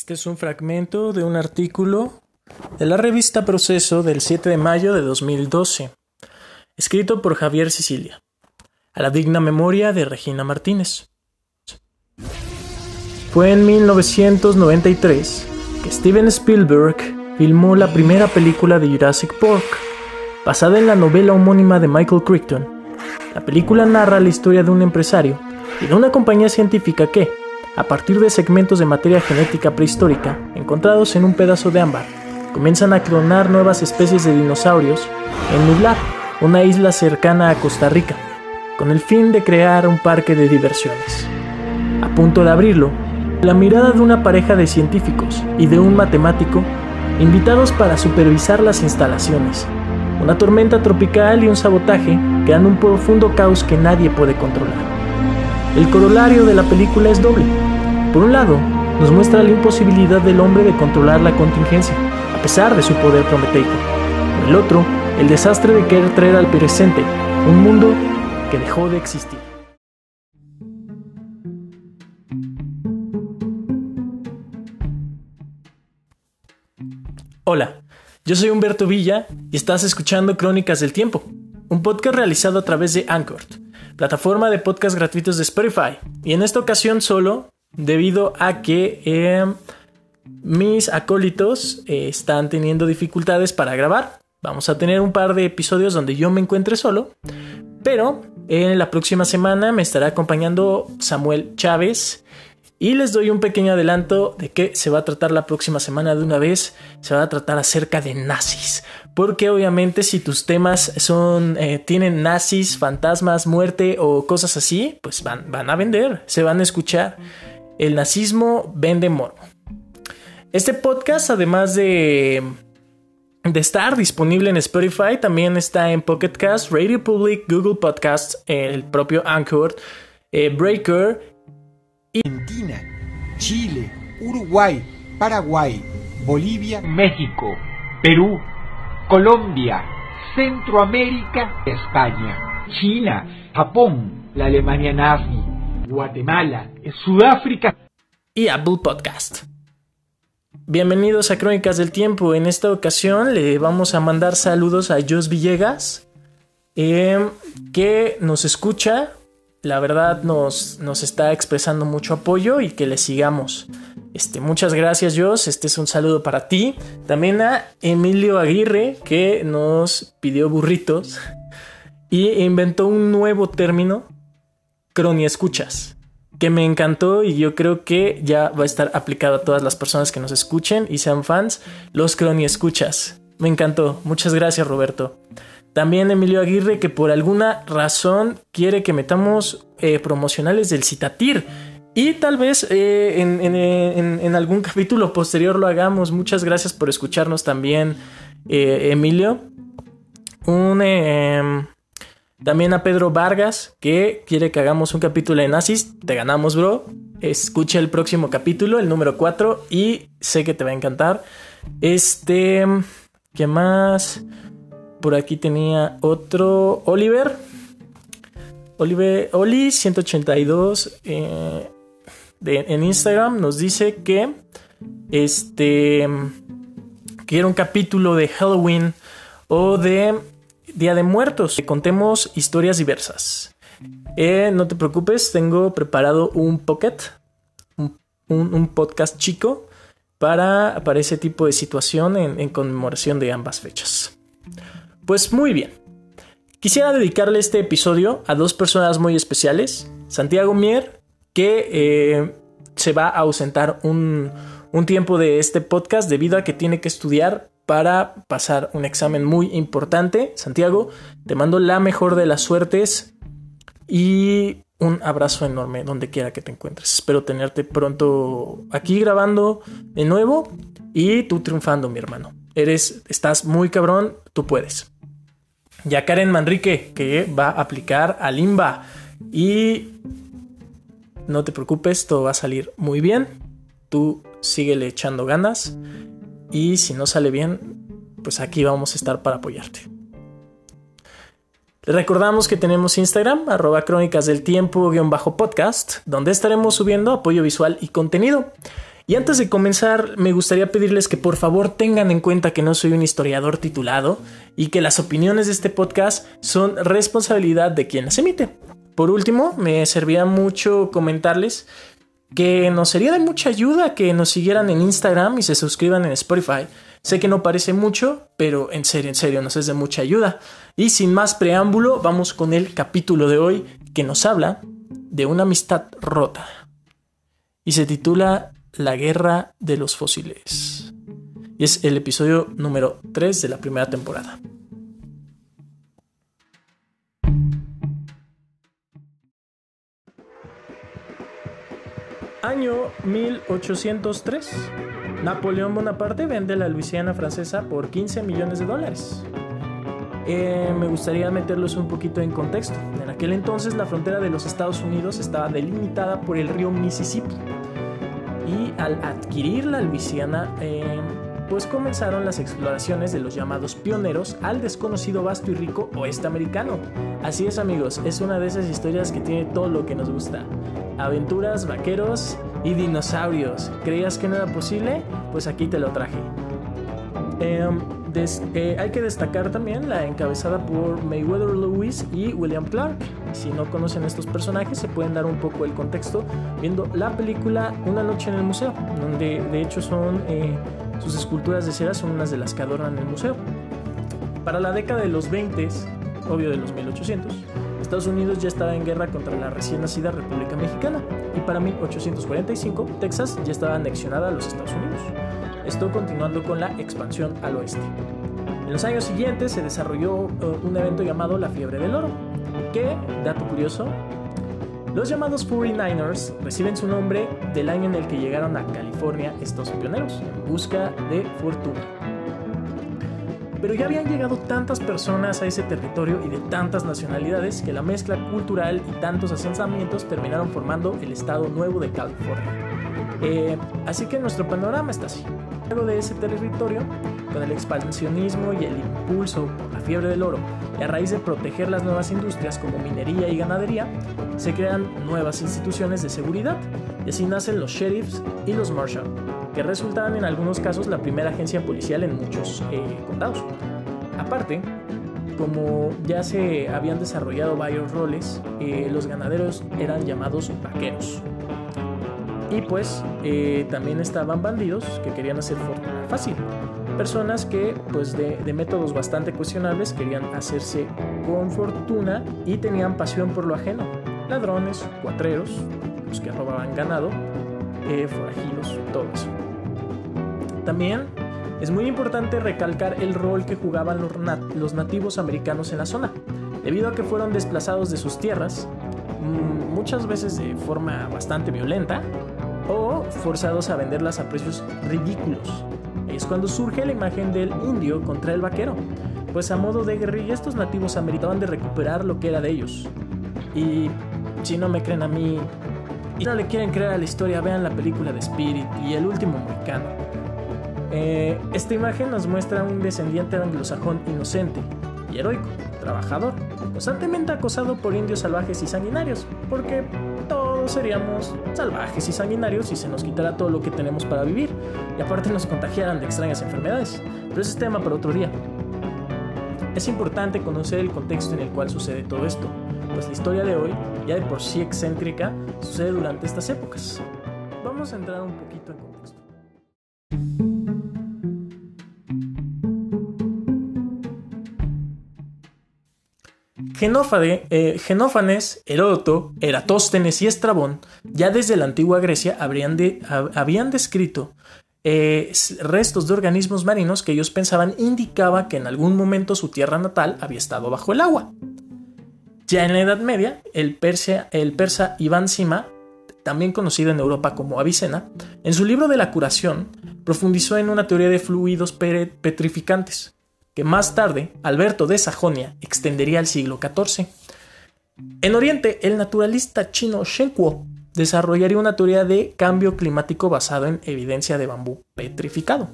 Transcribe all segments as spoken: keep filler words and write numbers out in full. Este es un fragmento de un artículo de la revista Proceso del siete de mayo de dos mil doce, escrito por Javier Sicilia, a la digna memoria de Regina Martínez. Fue en mil novecientos noventa y tres que Steven Spielberg filmó la primera película de Jurassic Park, basada en la novela homónima de Michael Crichton. La película narra la historia de un empresario y de una compañía científica que, a partir de segmentos de materia genética prehistórica encontrados en un pedazo de ámbar, comienzan a clonar nuevas especies de dinosaurios en Nublar, una isla cercana a Costa Rica, con el fin de crear un parque de diversiones. A punto de abrirlo, la mirada de una pareja de científicos y de un matemático invitados para supervisar las instalaciones. Una tormenta tropical y un sabotaje crean un profundo caos que nadie puede controlar. El corolario de la película es doble. Por un lado, nos muestra la imposibilidad del hombre de controlar la contingencia, a pesar de su poder prometeico. Por el otro, el desastre de querer traer al presente un mundo que dejó de existir. Hola, yo soy Humberto Villa y estás escuchando Crónicas del Tiempo, un podcast realizado a través de Anchor, plataforma de podcast gratuitos de Spotify, y en esta ocasión solo debido a que eh, mis acólitos eh, están teniendo dificultades para grabar. Vamos a tener un par de episodios donde yo me encuentre solo, pero en eh, la próxima semana me estará acompañando Samuel Chávez y les doy un pequeño adelanto de qué se va a tratar la próxima semana. De una vez, se va a tratar acerca de nazis. Porque obviamente si tus temas son eh, tienen nazis, fantasmas, muerte o cosas así, pues van, van a vender, se van a escuchar. El nazismo vende morbo. Este podcast, además de, de estar disponible en Spotify, también está en Pocket Cast, Radio Public, Google Podcasts, el propio Anchor, eh, Breaker, y Argentina, Chile, Uruguay, Paraguay, Bolivia, México, Perú, Colombia, Centroamérica, España, China, Japón, la Alemania nazi, Guatemala, Sudáfrica y Apple Podcast. Bienvenidos a Crónicas del Tiempo. En esta ocasión le vamos a mandar saludos a Jos Villegas, eh, que nos escucha. La verdad nos, nos está expresando mucho apoyo y que le sigamos. Este, muchas gracias, Jos. Este es un saludo para ti. También a Emilio Aguirre, que nos pidió burritos y inventó un nuevo término, Crony Escuchas, que me encantó y yo creo que ya va a estar aplicado a todas las personas que nos escuchen y sean fans. Los Crony Escuchas. Me encantó. Muchas gracias, Roberto. También Emilio Aguirre, que por alguna razón quiere que metamos eh, promocionales del Citatir. Y tal vez eh, en, en, en, en algún capítulo posterior lo hagamos. Muchas gracias por escucharnos también, eh, Emilio. Un, eh, también a Pedro Vargas, que quiere que hagamos un capítulo de nazis. Te ganamos, bro. Escucha el próximo capítulo, el número cuatro, y sé que te va a encantar. Este, ¿qué más? Por aquí tenía otro, Oliver. Oliver Oli ciento ochenta y dos eh, de, en Instagram nos dice que este quiere un capítulo de Halloween o de Día de Muertos, que contemos historias diversas. Eh, no te preocupes, tengo preparado un pocket, un, un, un podcast chico para, para ese tipo de situación en, en conmemoración de ambas fechas. Pues muy bien, quisiera dedicarle este episodio a dos personas muy especiales. Santiago Mier, que eh, se va a ausentar un, un tiempo de este podcast debido a que tiene que estudiar para pasar un examen muy importante. Santiago, te mando la mejor de las suertes y un abrazo enorme donde quiera que te encuentres. Espero tenerte pronto aquí grabando de nuevo y tú triunfando, mi hermano. Eres, estás muy cabrón, tú puedes. Ya Karen Manrique, que va a aplicar al I M B A. Y no te preocupes, todo va a salir muy bien. Tú síguele echando ganas. Y si no sale bien, pues aquí vamos a estar para apoyarte. Les recordamos que tenemos Instagram, arroba crónicas del tiempo guión bajo podcast, donde estaremos subiendo apoyo visual y contenido. Y antes de comenzar, me gustaría pedirles que por favor tengan en cuenta que no soy un historiador titulado y que las opiniones de este podcast son responsabilidad de quien las emite. Por último, me serviría mucho comentarles que nos sería de mucha ayuda que nos siguieran en Instagram y se suscriban en Spotify. Sé que no parece mucho, pero en serio, en serio, nos es de mucha ayuda. Y sin más preámbulo, vamos con el capítulo de hoy que nos habla de una amistad rota. Y se titula La Guerra de los Fósiles. Y es el episodio número tres de la primera temporada. Año mil ochocientos tres. Napoleón Bonaparte vende la Luisiana francesa por quince millones de dólares. Eh, me gustaría meterlos un poquito en contexto. En aquel entonces la frontera de los Estados Unidos estaba delimitada por el río Mississippi. Y al adquirir la Luisiana, eh, pues comenzaron las exploraciones de los llamados pioneros al desconocido vasto y rico oeste americano. Así es, amigos, es una de esas historias que tiene todo lo que nos gusta. Aventuras, vaqueros y dinosaurios. ¿Creías que no era posible? Pues aquí te lo traje. Eh, des, eh, hay que destacar también la encabezada por Mayweather Lewis y William Clark. Si no conocen estos personajes, se pueden dar un poco el contexto viendo la película Una noche en el museo, donde de hecho son eh, sus esculturas de cera son unas de las que adornan el museo. Para la década de los veinte, obvio de los mil ochocientos, Estados Unidos ya estaba en guerra contra la recién nacida República Mexicana y para mil ochocientos cuarenta y cinco Texas ya estaba anexionada a los Estados Unidos. Esto continuando con la expansión al oeste. En los años siguientes se desarrolló uh, un evento llamado la Fiebre del Oro, que, dato curioso, los llamados cuarenta y nueve ers reciben su nombre del año en el que llegaron a California estos pioneros en busca de fortuna. Pero ya habían llegado tantas personas a ese territorio y de tantas nacionalidades que la mezcla cultural y tantos asentamientos terminaron formando el estado nuevo de California. Eh, así que nuestro panorama está así. Luego de ese territorio, con el expansionismo y el impulso por la fiebre del oro, y a raíz de proteger las nuevas industrias como minería y ganadería, se crean nuevas instituciones de seguridad, y así nacen los sheriffs y los marshal, que resultaban en algunos casos la primera agencia policial en muchos eh, condados. Aparte, como ya se habían desarrollado varios roles, eh, los ganaderos eran llamados vaqueros. Y pues eh, también estaban bandidos que querían hacer fortuna fácil. Personas que pues de, de métodos bastante cuestionables querían hacerse con fortuna y tenían pasión por lo ajeno. Ladrones, cuatreros, los que robaban ganado, eh, forajidos, todo eso. También es muy importante recalcar el rol que jugaban los, nat- los nativos americanos en la zona, debido a que fueron desplazados de sus tierras, m- muchas veces de forma bastante violenta, o forzados a venderlas a precios ridículos. Es cuando surge la imagen del indio contra el vaquero, pues a modo de guerrilla estos nativos americanos de recuperar lo que era de ellos. Y si no me creen a mí, y no le quieren creer a la historia, vean la película de Spirit y El último mohicano. Eh, esta imagen nos muestra a un descendiente anglosajón inocente y heroico, trabajador, constantemente acosado por indios salvajes y sanguinarios, porque todos seríamos salvajes y sanguinarios si se nos quitara todo lo que tenemos para vivir y aparte nos contagiaran de extrañas enfermedades, pero ese es tema para otro día. Es importante conocer el contexto en el cual sucede todo esto, pues la historia de hoy, ya de por sí excéntrica, sucede durante estas épocas. Vamos a entrar un poquito en contexto. Genófade, eh, Genófanes, Heródoto, Eratóstenes y Estrabón ya desde la antigua Grecia habrían de, hab, habían descrito eh, restos de organismos marinos que ellos pensaban indicaba que en algún momento su tierra natal había estado bajo el agua. Ya en la Edad Media, el persa, el persa Ibn Sina, también conocido en Europa como Avicena, en su libro de la curación profundizó en una teoría de fluidos petrificantes, que más tarde Alberto de Sajonia extendería al siglo catorce. En Oriente, el naturalista chino Shen Kuo desarrollaría una teoría de cambio climático basado en evidencia de bambú petrificado.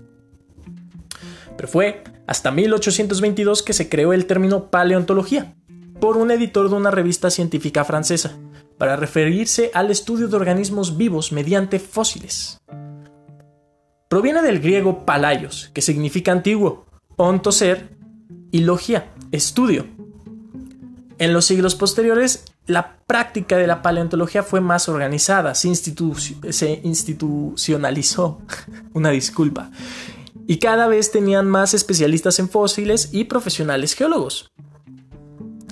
Pero fue hasta mil ochocientos veintidós que se creó el término paleontología por un editor de una revista científica francesa para referirse al estudio de organismos vivos mediante fósiles. Proviene del griego palaios, que significa antiguo, ontoser, y logia, estudio. En los siglos posteriores, la práctica de la paleontología fue más organizada, se, institu- se institucionalizó, una disculpa, y cada vez tenían más especialistas en fósiles y profesionales geólogos.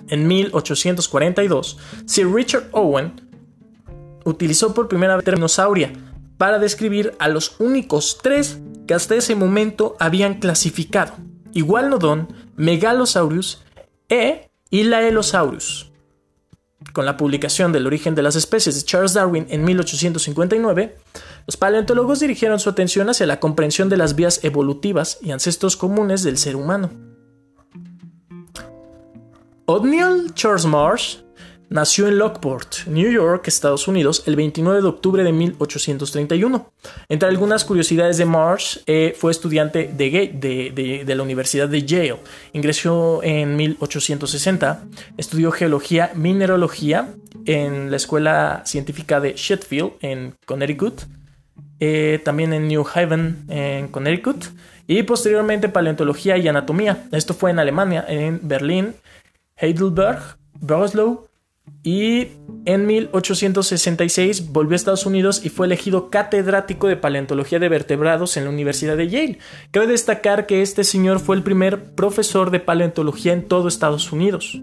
En mil ochocientos cuarenta y dos, Sir Richard Owen utilizó por primera vez el término sauria para describir a los únicos tres que hasta ese momento habían clasificado: Igualodon, Megalosaurus e Hylaeosaurus. Con la publicación del origen de las especies de Charles Darwin en mil ochocientos cincuenta y nueve, los paleontólogos dirigieron su atención hacia la comprensión de las vías evolutivas y ancestros comunes del ser humano. Othniel Charles Marsh nació en Lockport, New York, Estados Unidos, el veintinueve de octubre de mil ochocientos treinta y uno. Entre algunas curiosidades de Marsh, eh, fue estudiante de, de, de, de la Universidad de Yale. Ingresó en mil ochocientos sesenta, estudió geología, mineralogía en la Escuela Científica de Sheffield, en Connecticut, eh, también en New Haven, en Connecticut, y posteriormente paleontología y anatomía. Esto fue en Alemania, en Berlín, Heidelberg, Breslau, y en mil ochocientos sesenta y seis volvió a Estados Unidos y fue elegido catedrático de paleontología de vertebrados en la Universidad de Yale. Cabe destacar que este señor fue el primer profesor de paleontología en todo Estados Unidos.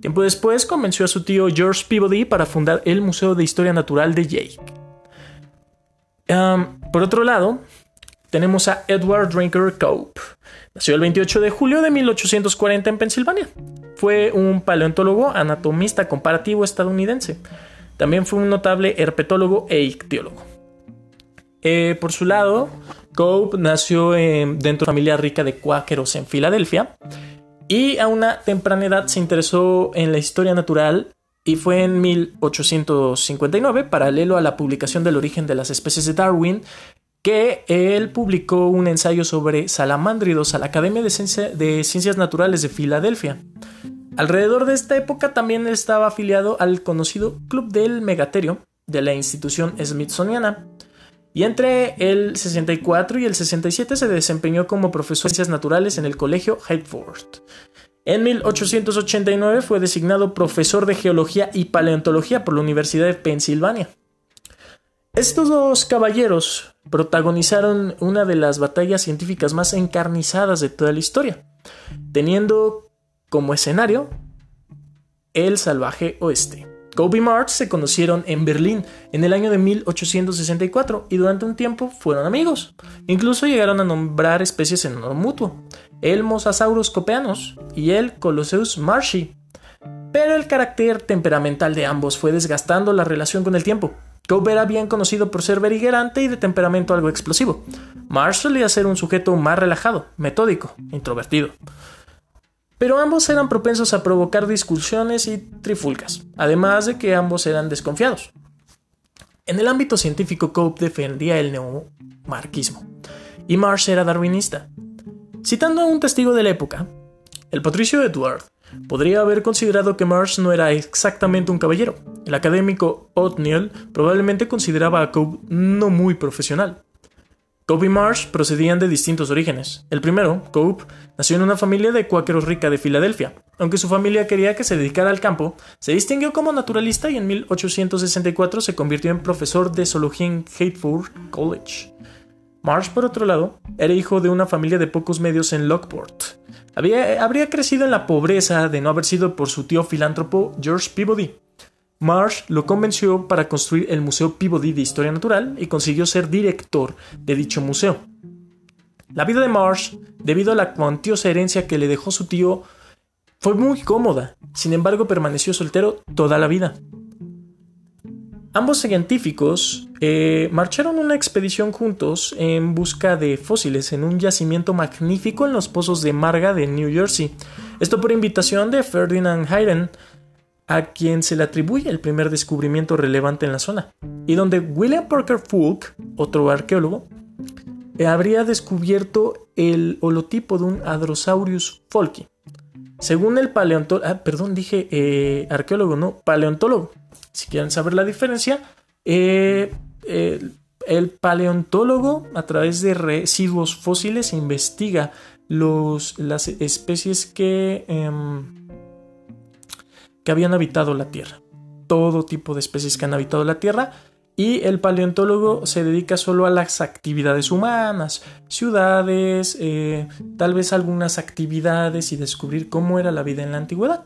Tiempo después convenció a su tío George Peabody para fundar el Museo de Historia Natural de Yale. Um, por otro lado, tenemos a Edward Drinker Cope. Nació el veintiocho de julio de mil ochocientos cuarenta en Pensilvania. Fue un paleontólogo, anatomista comparativo estadounidense. También fue un notable herpetólogo e ictiólogo. Eh, por su lado, Cope nació eh, dentro de una familia rica de cuáqueros en Filadelfia, y a una temprana edad se interesó en la historia natural, y fue en mil ochocientos cincuenta y nueve, paralelo a la publicación del origen de las especies de Darwin, que él publicó un ensayo sobre salamandridos a la Academia de, Ciencia, de Ciencias Naturales de Filadelfia. Alrededor de esta época también él estaba afiliado al conocido Club del Megaterio de la institución Smithsoniana, y entre el sesenta y cuatro y el sesenta y siete se desempeñó como profesor de Ciencias Naturales en el Colegio Haverford. En mil ochocientos ochenta y nueve fue designado profesor de Geología y Paleontología por la Universidad de Pensilvania. Estos dos caballeros protagonizaron una de las batallas científicas más encarnizadas de toda la historia, teniendo como escenario el salvaje oeste. Cope y Marsh se conocieron en Berlín en el año de mil ochocientos sesenta y cuatro y durante un tiempo fueron amigos. Incluso llegaron a nombrar especies en honor mutuo: el Mosasaurus copeanus y el Colosseus marshi. Pero el carácter temperamental de ambos fue desgastando la relación con el tiempo. Cope era bien conocido por ser beligerante y de temperamento algo explosivo. Marsh solía ser un sujeto más relajado, metódico, introvertido. Pero ambos eran propensos a provocar discusiones y trifulcas, además de que ambos eran desconfiados. En el ámbito científico, Cope defendía el neomarxismo y Marsh era darwinista. Citando a un testigo de la época, el patricio Edward podría haber considerado que Marsh no era exactamente un caballero. El académico Othniel probablemente consideraba a Cope no muy profesional. Cope y Marsh procedían de distintos orígenes. El primero, Cope, nació en una familia de cuáqueros rica de Filadelfia. Aunque su familia quería que se dedicara al campo, se distinguió como naturalista y en mil ochocientos sesenta y cuatro se convirtió en profesor de zoología en Hertford College. Marsh, por otro lado, era hijo de una familia de pocos medios en Lockport. Había, habría crecido en la pobreza de no haber sido por su tío filántropo George Peabody. Marsh lo convenció para construir el Museo Peabody de Historia Natural y consiguió ser director de dicho museo. La vida de Marsh, debido a la cuantiosa herencia que le dejó su tío, fue muy cómoda. Sin embargo, permaneció soltero toda la vida. Ambos científicos eh, marcharon una expedición juntos en busca de fósiles en un yacimiento magnífico en los pozos de Marga de New Jersey. Esto por invitación de Ferdinand Hayden, a quien se le atribuye el primer descubrimiento relevante en la zona, y donde William Parker Fulk, otro arqueólogo, habría descubierto el holotipo de un Hadrosaurus falci. Según el paleontólogo, ah, perdón, dije eh, arqueólogo, no, paleontólogo. Si quieren saber la diferencia, eh, eh, El paleontólogo, a través de residuos fósiles, investiga los, las especies que, eh, que habían habitado la Tierra. Todo tipo de especies que han habitado la Tierra. Y el paleontólogo se dedica solo a las actividades humanas, ciudades, eh, tal vez algunas actividades y descubrir cómo era la vida en la antigüedad.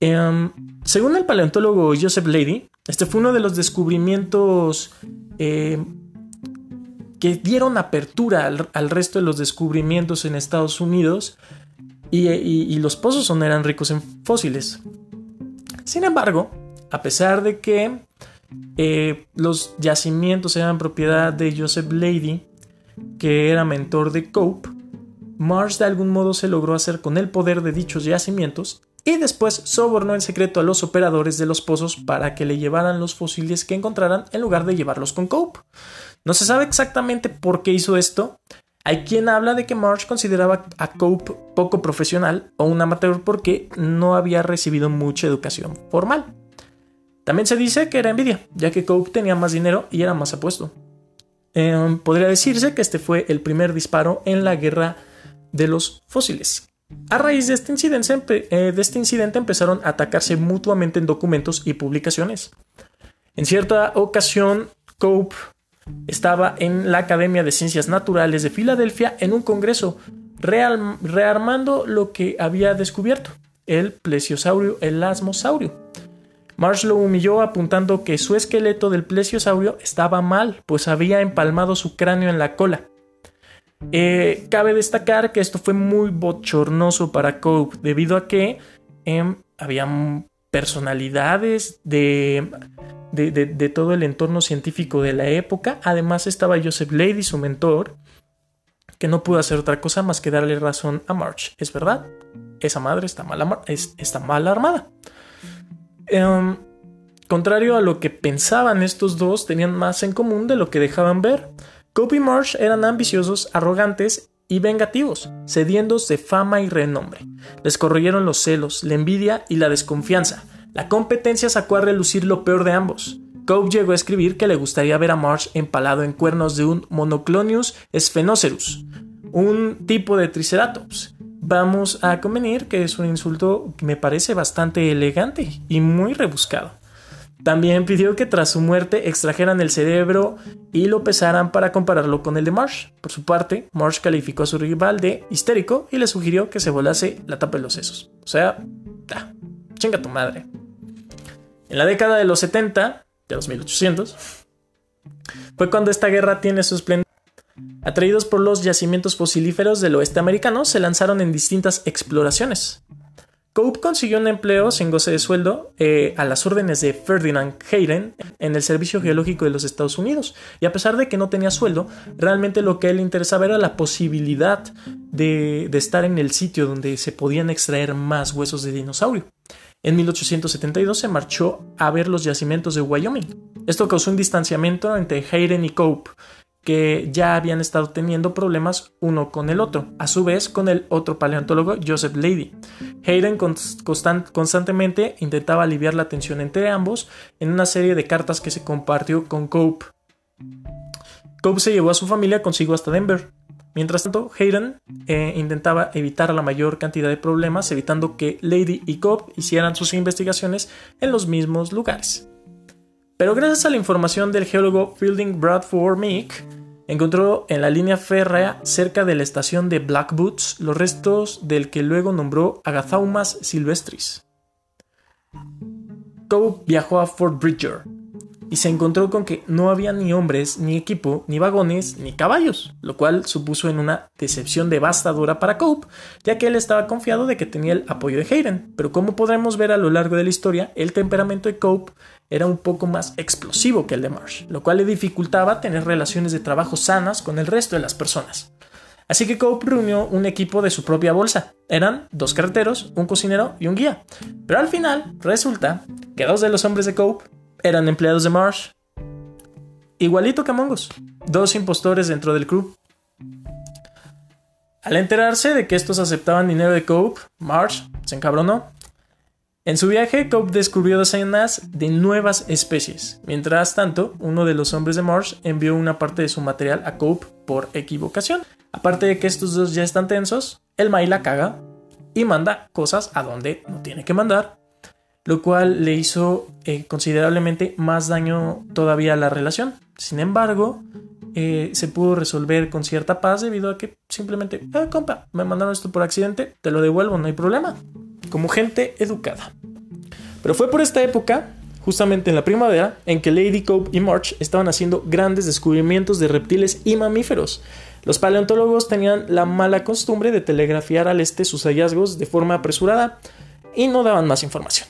Eh, según el paleontólogo Joseph Leidy, este fue uno de los descubrimientos eh, que dieron apertura al, al resto de los descubrimientos en Estados Unidos y, y, y los pozos no eran ricos en fósiles. Sin embargo, a pesar de que Eh, los yacimientos eran propiedad de Joseph Leidy, que era mentor de Cope, Marsh de algún modo se logró hacer con el poder de dichos yacimientos y después sobornó en secreto a los operadores de los pozos para que le llevaran los fósiles que encontraran en lugar de llevarlos con Cope. No se sabe exactamente por qué hizo esto. Hay quien habla de que Marsh consideraba a Cope poco profesional o un amateur porque no había recibido mucha educación formal. También se dice que era envidia, ya que Cope tenía más dinero y era más apuesto. Eh, podría decirse que este fue el primer disparo en la guerra de los fósiles. A raíz de este incidente, eh, de este incidente empezaron a atacarse mutuamente en documentos y publicaciones. En cierta ocasión, Cope estaba en la Academia de Ciencias Naturales de Filadelfia en un congreso, real, rearmando lo que había descubierto, el plesiosaurio, el elasmosaurio. Marsh lo humilló apuntando que su esqueleto del plesiosaurio estaba mal, pues había empalmado su cráneo en la cola. Eh, cabe destacar que esto fue muy bochornoso para Cope, debido a que eh, había personalidades de, de, de, de todo el entorno científico de la época. Además estaba Joseph Leidy, su mentor, que no pudo hacer otra cosa más que darle razón a Marsh. Es verdad, esa madre está mal, está mal armada. Um, contrario a lo que pensaban estos dos, tenían más en común de lo que dejaban ver. Cope y Marsh eran ambiciosos, arrogantes y vengativos, sedientos de fama y renombre. Les corroyeron los celos, la envidia y la desconfianza. La competencia sacó a relucir lo peor de ambos. Cope llegó a escribir que le gustaría ver a Marsh empalado en cuernos de un Monoclonius sphenoceros, un tipo de triceratops. Vamos a convenir que es un insulto que me parece bastante elegante y muy rebuscado. También pidió que tras su muerte extrajeran el cerebro y lo pesaran para compararlo con el de Marsh. Por su parte, Marsh calificó a su rival de histérico y le sugirió que se volase la tapa de los sesos. O sea, ah, chinga tu madre. En la década de los setenta, de los mil ochocientos, fue cuando esta guerra tiene su esplendor. Atraídos por los yacimientos fosilíferos del oeste americano, se lanzaron en distintas exploraciones. Cope consiguió un empleo sin goce de sueldo eh, a las órdenes de Ferdinand Hayden en el Servicio Geológico de los Estados Unidos, y a pesar de que no tenía sueldo, realmente lo que a él le interesaba era la posibilidad de, de estar en el sitio donde se podían extraer más huesos de dinosaurio. En mil ochocientos setenta y dos se marchó a ver los yacimientos de Wyoming. Esto causó un distanciamiento entre Hayden y Cope, que ya habían estado teniendo problemas uno con el otro, a su vez con el otro paleontólogo Joseph Leidy. Hayden constant- constantemente intentaba aliviar la tensión entre ambos en una serie de cartas que se compartió con Cope. Cope se llevó a su familia consigo hasta Denver. Mientras tanto, Hayden eh, intentaba evitar la mayor cantidad de problemas, evitando que Leidy y Cope hicieran sus investigaciones en los mismos lugares. Pero gracias a la información del geólogo Fielding Bradford Meek, encontró en la línea férrea cerca de la estación de Black Boots los restos del que luego nombró Agathaumas silvestris. Cope viajó a Fort Bridger y se encontró con que no había ni hombres, ni equipo, ni vagones, ni caballos, lo cual supuso en una decepción devastadora para Cope, ya que él estaba confiado de que tenía el apoyo de Hayden, pero como podremos ver a lo largo de la historia, el temperamento de Cope era un poco más explosivo que el de Marsh, lo cual le dificultaba tener relaciones de trabajo sanas con el resto de las personas. Así que Cope reunió un equipo de su propia bolsa. Eran dos carreteros, un cocinero y un guía. Pero al final resulta que dos de los hombres de Cope eran empleados de Marsh. Igualito que Among Us, dos impostores dentro del crew. Al enterarse de que estos aceptaban dinero de Cope, Marsh se encabronó. En su viaje, Cope descubrió docenas de nuevas especies. Mientras tanto, uno de los hombres de Marsh envió una parte de su material a Cope por equivocación. Aparte de que estos dos ya están tensos, el May la caga y manda cosas a donde no tiene que mandar, lo cual le hizo eh, considerablemente más daño todavía a la relación. Sin embargo, eh, se pudo resolver con cierta paz debido a que simplemente, ah, compa, me mandaron esto por accidente, te lo devuelvo, no hay problema. Como gente educada. Pero fue por esta época, justamente en la primavera, en que Lady Cope y March estaban haciendo grandes descubrimientos de reptiles y mamíferos. Los paleontólogos tenían la mala costumbre de telegrafiar al este sus hallazgos de forma apresurada y no daban más información.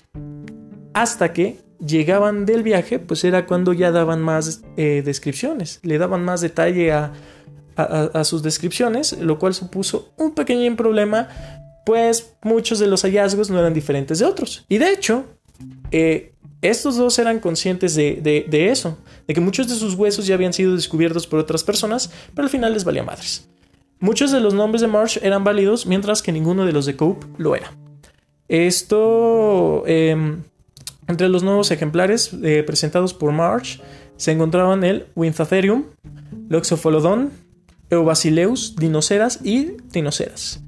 Hasta que llegaban del viaje, pues era cuando ya daban más eh, descripciones, le daban más detalle a, a, a sus descripciones, lo cual supuso un pequeño problema, pues muchos de los hallazgos no eran diferentes de otros. Y de hecho, eh, estos dos eran conscientes de, de, de eso, de que muchos de sus huesos ya habían sido descubiertos por otras personas, pero al final les valía madres. Muchos de los nombres de Marsh eran válidos, mientras que ninguno de los de Cope lo era. Esto, eh, entre los nuevos ejemplares eh, presentados por Marsh, se encontraban el Winthatherium, Loxopholodon, Eubasileus, Dinoceras y Dinoceras.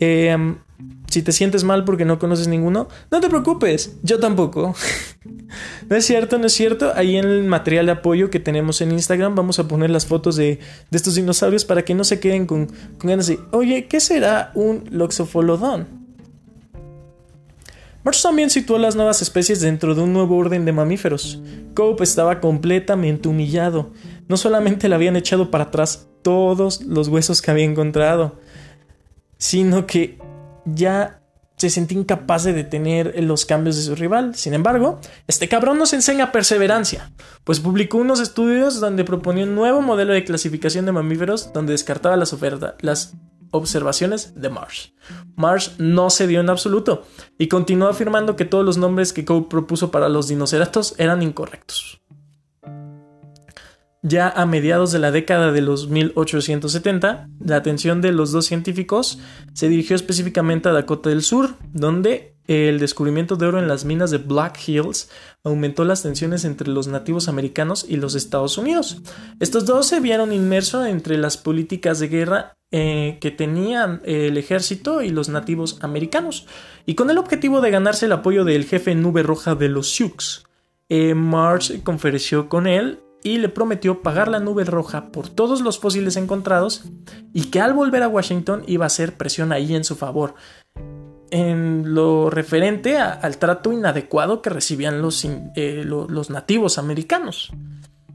Eh, si te sientes mal porque no conoces ninguno, no te preocupes, yo tampoco. No es cierto, no es cierto. Ahí en el material de apoyo que tenemos en Instagram vamos a poner las fotos de, de estos dinosaurios para que no se queden con, con ganas de, oye, ¿qué será un Loxopholodon? Marsh también situó las nuevas especies dentro de un nuevo orden de mamíferos. Cope estaba completamente humillado. No solamente le habían echado para atrás todos los huesos que había encontrado, sino que ya se sentía incapaz de detener los cambios de su rival. Sin embargo, este cabrón nos enseña perseverancia, pues publicó unos estudios donde proponía un nuevo modelo de clasificación de mamíferos donde descartaba las, oferta, las observaciones de Marsh. Marsh no cedió en absoluto y continuó afirmando que todos los nombres que Cope propuso para los dinoceratops eran incorrectos. Ya a mediados de la década de los mil ochocientos setenta, la atención de los dos científicos se dirigió específicamente a Dakota del Sur, donde el descubrimiento de oro en las minas de Black Hills aumentó las tensiones entre los nativos americanos y los Estados Unidos. Estos dos se vieron inmersos entre las políticas de guerra eh, que tenían el ejército y los nativos americanos, y con el objetivo de ganarse el apoyo del jefe Nube Roja de los Sioux. Eh, Marsh conferenció con él y le prometió pagar la Nube Roja por todos los fósiles encontrados y que al volver a Washington iba a hacer presión ahí en su favor, en lo referente a, al trato inadecuado que recibían los, eh, los, los nativos americanos.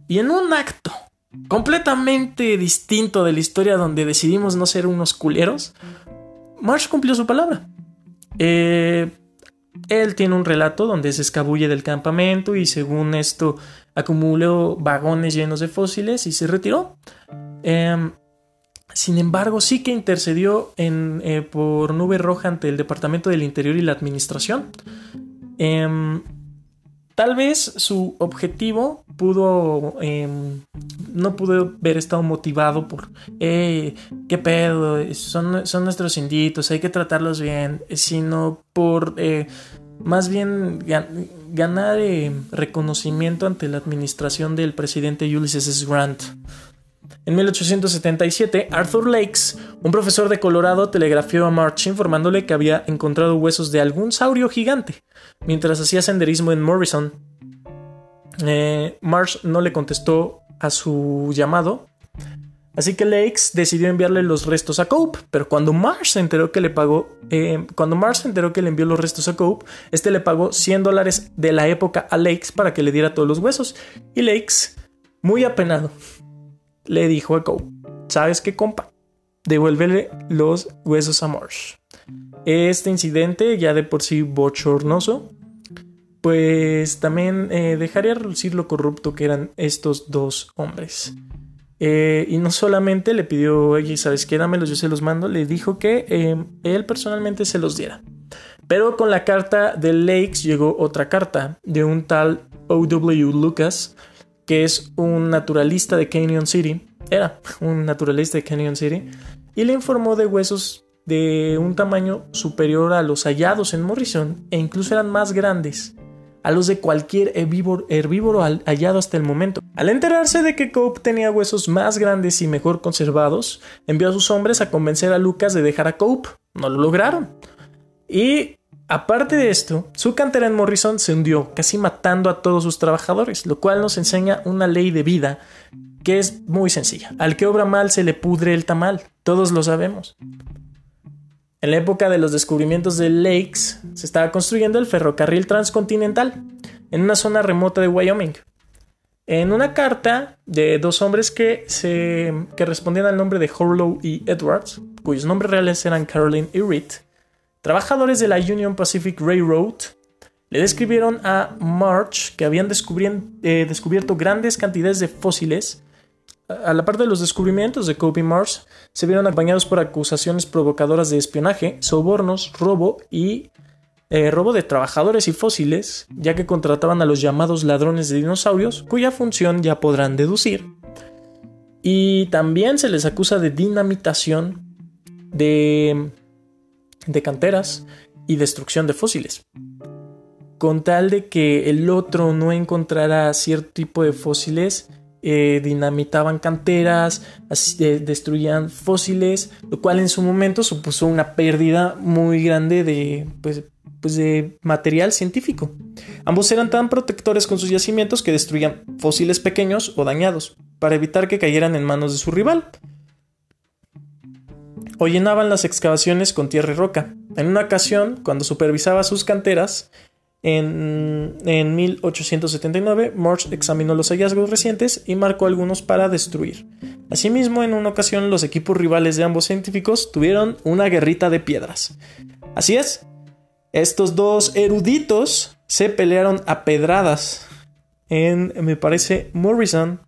Y en un acto completamente distinto de la historia donde decidimos no ser unos culeros, Marsh cumplió su palabra. Eh... Él tiene un relato donde se escabulle del campamento y según esto acumuló vagones llenos de fósiles y se retiró. Eh, sin embargo, sí que intercedió en, eh, por Nube Roja ante el Departamento del Interior y la Administración. Eh, tal vez su objetivo pudo eh, no pudo haber estado motivado por eh, qué pedo, son, son nuestros inditos, hay que tratarlos bien, sino por eh, más bien gan- ganar eh, reconocimiento ante la administración del presidente Ulysses S. Grant. En mil ochocientos setenta y siete, Arthur Lakes, un profesor de Colorado, telegrafió a Marsh informándole que había encontrado huesos de algún saurio gigante mientras hacía senderismo en Morrison. Eh, Marsh no le contestó a su llamado, así que Lakes decidió enviarle los restos a Cope, pero cuando Marsh se enteró que le pagó, eh, cuando Marsh se enteró que le envió los restos a Cope, este le pagó cien dólares de la época a Lakes para que le diera todos los huesos, y Lakes, muy apenado, le dijo a Cope, ¿sabes qué, compa? Devuélvele los huesos a Marsh. Este incidente, ya de por sí bochornoso, pues también eh, dejaría relucir lo corrupto que eran estos dos hombres. Eh, y no solamente le pidió, oye, ¿sabes qué? Dámelos, yo se los mando. Le dijo que eh, él personalmente se los diera. Pero con la carta de Lakes llegó otra carta de un tal O W Lucas, que es un naturalista de Canyon City. Era un naturalista de Canyon City. Y le informó de huesos de un tamaño superior a los hallados en Morrison e incluso eran más grandes a los de cualquier herbívoro, herbívoro hallado hasta el momento. Al enterarse de que Cope tenía huesos más grandes y mejor conservados, envió a sus hombres a convencer a Lucas de dejar a Cope. No lo lograron. Y aparte de esto, su cantera en Morrison se hundió, casi matando a todos sus trabajadores, lo cual nos enseña una ley de vida que es muy sencilla. Al que obra mal se le pudre el tamal, todos lo sabemos. En la época de los descubrimientos de Lakes, se estaba construyendo el ferrocarril transcontinental en una zona remota de Wyoming. En una carta de dos hombres que, se, que respondían al nombre de Horlow y Edwards, cuyos nombres reales eran Caroline y Reed, trabajadores de la Union Pacific Railroad, le describieron a March que habían eh, descubierto grandes cantidades de fósiles. A la par de los descubrimientos de Cope y Marsh, se vieron acompañados por acusaciones provocadoras de espionaje, sobornos, robo y eh, robo de trabajadores y fósiles, ya que contrataban a los llamados ladrones de dinosaurios, cuya función ya podrán deducir. Y también se les acusa de dinamitación de, de canteras y destrucción de fósiles, con tal de que el otro no encontrara cierto tipo de fósiles. Eh, dinamitaban canteras, eh, destruían fósiles, lo cual en su momento supuso una pérdida muy grande de, pues, pues de material científico. Ambos eran tan protectores con sus yacimientos que destruían fósiles pequeños o dañados para evitar que cayeran en manos de su rival, o llenaban las excavaciones con tierra y roca. En una ocasión, cuando supervisaba sus canteras En, en mil ochocientos setenta y nueve, Marsh examinó los hallazgos recientes y marcó algunos para destruir. Asimismo, en una ocasión, los equipos rivales de ambos científicos tuvieron una guerrita de piedras. Así es, estos dos eruditos se pelearon a pedradas en, me parece, Morrison.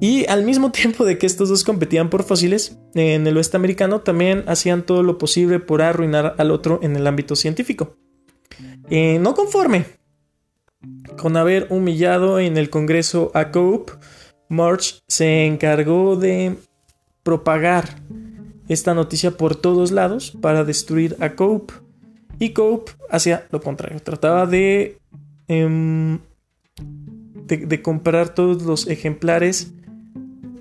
Y al mismo tiempo de que estos dos competían por fósiles en el oeste americano, también hacían todo lo posible por arruinar al otro en el ámbito científico. Eh, no conforme con haber humillado en el Congreso a Cope, March se encargó de propagar esta noticia por todos lados para destruir a Cope, y Cope hacía lo contrario, trataba de, eh, de, de comprar todos los ejemplares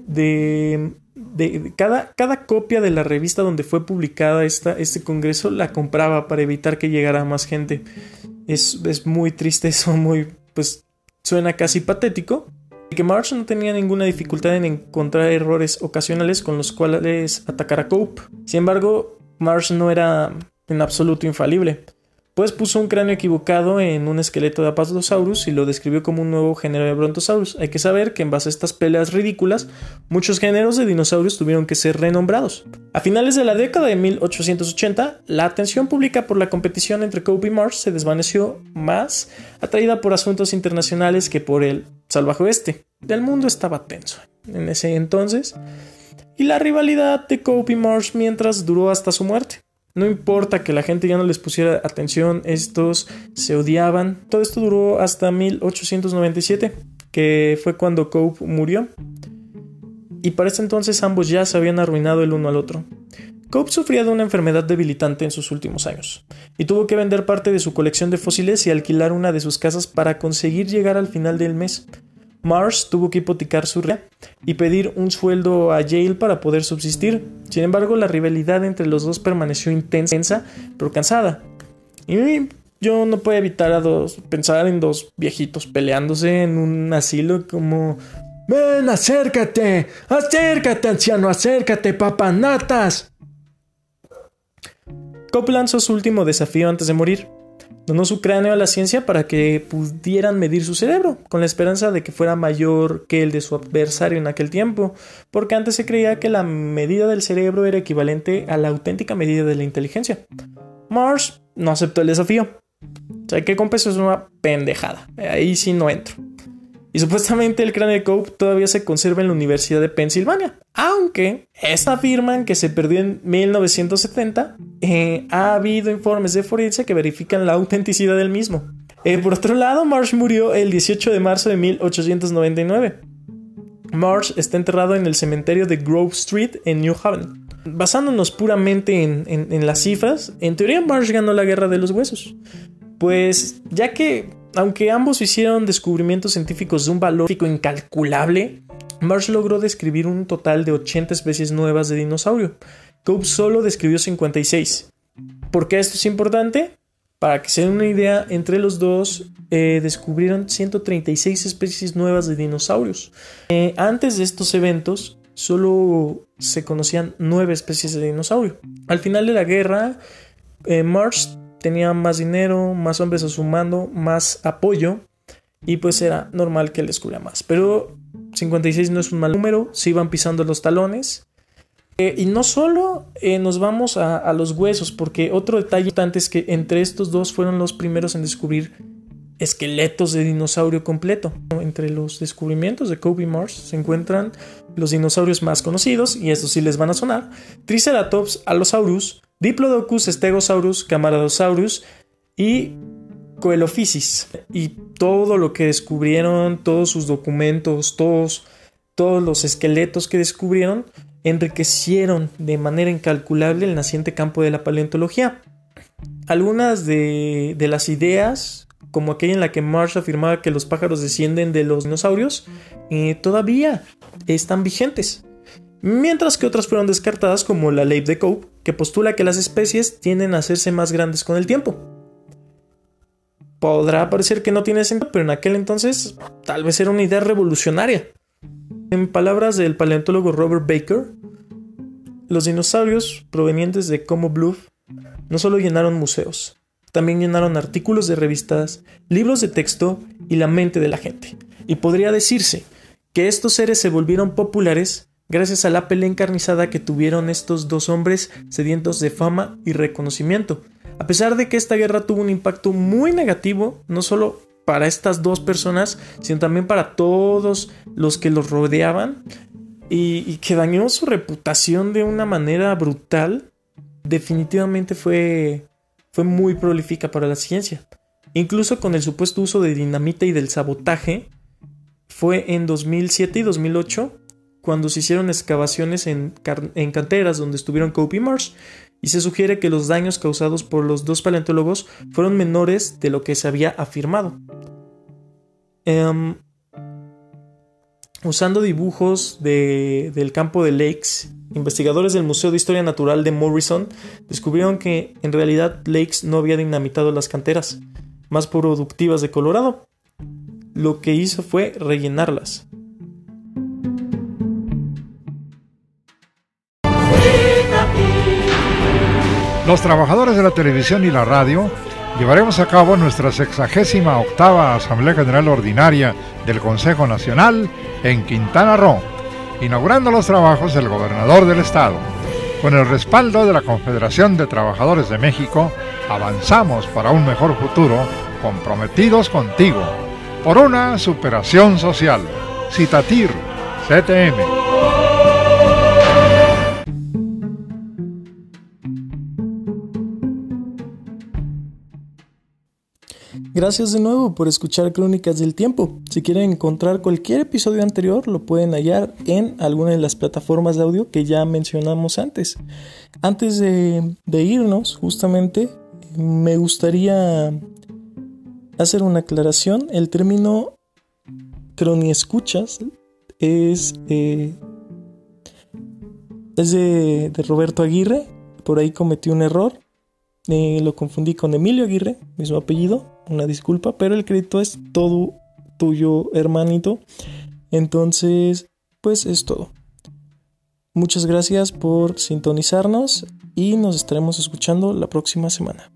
de, de, de cada, cada copia de la revista donde fue publicada esta, este Congreso la compraba para evitar que llegara a más gente. Es, es muy triste eso, muy, pues suena casi patético. Que Marsh no tenía ninguna dificultad en encontrar errores ocasionales con los cuales atacar a Cope. Sin embargo, Marsh no era en absoluto infalible, pues puso un cráneo equivocado en un esqueleto de Apatosaurus y lo describió como un nuevo género de Brontosaurus. Hay que saber que en base a estas peleas ridículas, muchos géneros de dinosaurios tuvieron que ser renombrados. A finales de la década de mil ochocientos ochenta, la atención pública por la competición entre Cope y Marsh se desvaneció más, atraída por asuntos internacionales que por el salvaje oeste. El mundo estaba tenso en ese entonces, y la rivalidad de Cope y Marsh mientras duró hasta su muerte. No importa que la gente ya no les pusiera atención, estos se odiaban. Todo esto duró hasta mil ochocientos noventa y siete, que fue cuando Cope murió. Y para ese entonces ambos ya se habían arruinado el uno al otro. Cope sufría de una enfermedad debilitante en sus últimos años, y tuvo que vender parte de su colección de fósiles y alquilar una de sus casas para conseguir llegar al final del mes. Marsh tuvo que hipotecar su renta y pedir un sueldo a Yale para poder subsistir. Sin embargo, la rivalidad entre los dos permaneció intensa, pero cansada. Y yo no puedo evitar a dos, pensar en dos viejitos peleándose en un asilo como... ¡Ven, acércate! ¡Acércate, anciano! ¡Acércate, papanatas! Cope lanzó su último desafío antes de morir. Donó su cráneo a la ciencia para que pudieran medir su cerebro, con la esperanza de que fuera mayor que el de su adversario en aquel tiempo, porque antes se creía que la medida del cerebro era equivalente a la auténtica medida de la inteligencia. Marsh no aceptó el desafío. O sea, que compenso es una pendejada. Ahí sí no entro. Y supuestamente el cráneo de Cope todavía se conserva en la Universidad de Pensilvania, aunque esta afirman que se perdió en mil novecientos setenta. Eh, ha habido informes de forense que verifican la autenticidad del mismo. Eh, por otro lado, Marsh murió el dieciocho de marzo de mil ochocientos noventa y nueve. Marsh está enterrado en el cementerio de Grove Street en New Haven. Basándonos puramente en, en, en las cifras, en teoría Marsh ganó la guerra de los huesos, pues ya que aunque ambos hicieron descubrimientos científicos de un valor incalculable, Marsh logró describir un total de ochenta especies nuevas de dinosaurio. Cope solo describió cincuenta y seis. ¿Por qué esto es importante? Para que se den una idea, entre los dos eh, descubrieron ciento treinta y seis especies nuevas de dinosaurios. Eh, antes de estos eventos, solo se conocían nueve especies de dinosaurio. Al final de la guerra, eh, Marsh tenía más dinero, más hombres a su mando, más apoyo, y pues era normal que él descubriera más. Pero cincuenta y seis no es un mal número, se iban pisando los talones. Eh, y no solo eh, nos vamos a, a los huesos, porque otro detalle importante es que entre estos dos fueron los primeros en descubrir esqueletos de dinosaurio completo. Entre los descubrimientos de Cope y Marsh se encuentran los dinosaurios más conocidos, y estos sí les van a sonar: Triceratops, Allosaurus, Diplodocus, Stegosaurus, Camaradosaurus y Coelophysis. Y todo lo que descubrieron, todos sus documentos, todos, todos los esqueletos que descubrieron, enriquecieron de manera incalculable el naciente campo de la paleontología. Algunas de, de las ideas, como aquella en la que Marsh afirmaba que los pájaros descienden de los dinosaurios, eh, todavía están vigentes. Mientras que otras fueron descartadas, como la ley de Cope, que postula que las especies tienden a hacerse más grandes con el tiempo. Podrá parecer que no tiene sentido, pero en aquel entonces tal vez era una idea revolucionaria. En palabras del paleontólogo Robert Breaker, los dinosaurios provenientes de Como Bluff no solo llenaron museos, también llenaron artículos de revistas, libros de texto y la mente de la gente. Y podría decirse que estos seres se volvieron populares gracias a la pelea encarnizada que tuvieron estos dos hombres sedientos de fama y reconocimiento. A pesar de que esta guerra tuvo un impacto muy negativo, no solo para estas dos personas, sino también para todos los que los rodeaban, y, y que dañó su reputación de una manera brutal, definitivamente fue... fue muy prolífica para la ciencia. Incluso con el supuesto uso de dinamita y del sabotaje, fue en dos mil siete y dos mil ocho cuando se hicieron excavaciones en, car- en canteras donde estuvieron Cope y Marsh, y se sugiere que los daños causados por los dos paleontólogos fueron menores de lo que se había afirmado. Um, usando dibujos de, del campo de Lakes, investigadores del Museo de Historia Natural de Morrison descubrieron que en realidad Lakes no había dinamitado las canteras más productivas de Colorado. Lo que hizo fue rellenarlas. Los trabajadores de la televisión y la radio llevaremos a cabo nuestra sexagésima octava Asamblea General Ordinaria del Consejo Nacional en Quintana Roo, inaugurando los trabajos el gobernador del estado. Con el respaldo de la Confederación de Trabajadores de México, avanzamos para un mejor futuro, comprometidos contigo, por una superación social. Citatir, C T M. Gracias de nuevo por escuchar Crónicas del Tiempo. Si quieren encontrar cualquier episodio anterior, lo pueden hallar en alguna de las plataformas de audio que ya mencionamos antes. Antes de, de irnos, justamente, me gustaría hacer una aclaración. El término Crony Escuchas es, eh, es de, de Roberto Aguirre. Por ahí cometí un error. Eh, lo confundí con Emilio Aguirre, mismo apellido. Una disculpa, pero el crédito es todo tuyo, hermanito. Entonces, pues es todo. Muchas gracias por sintonizarnos y nos estaremos escuchando la próxima semana.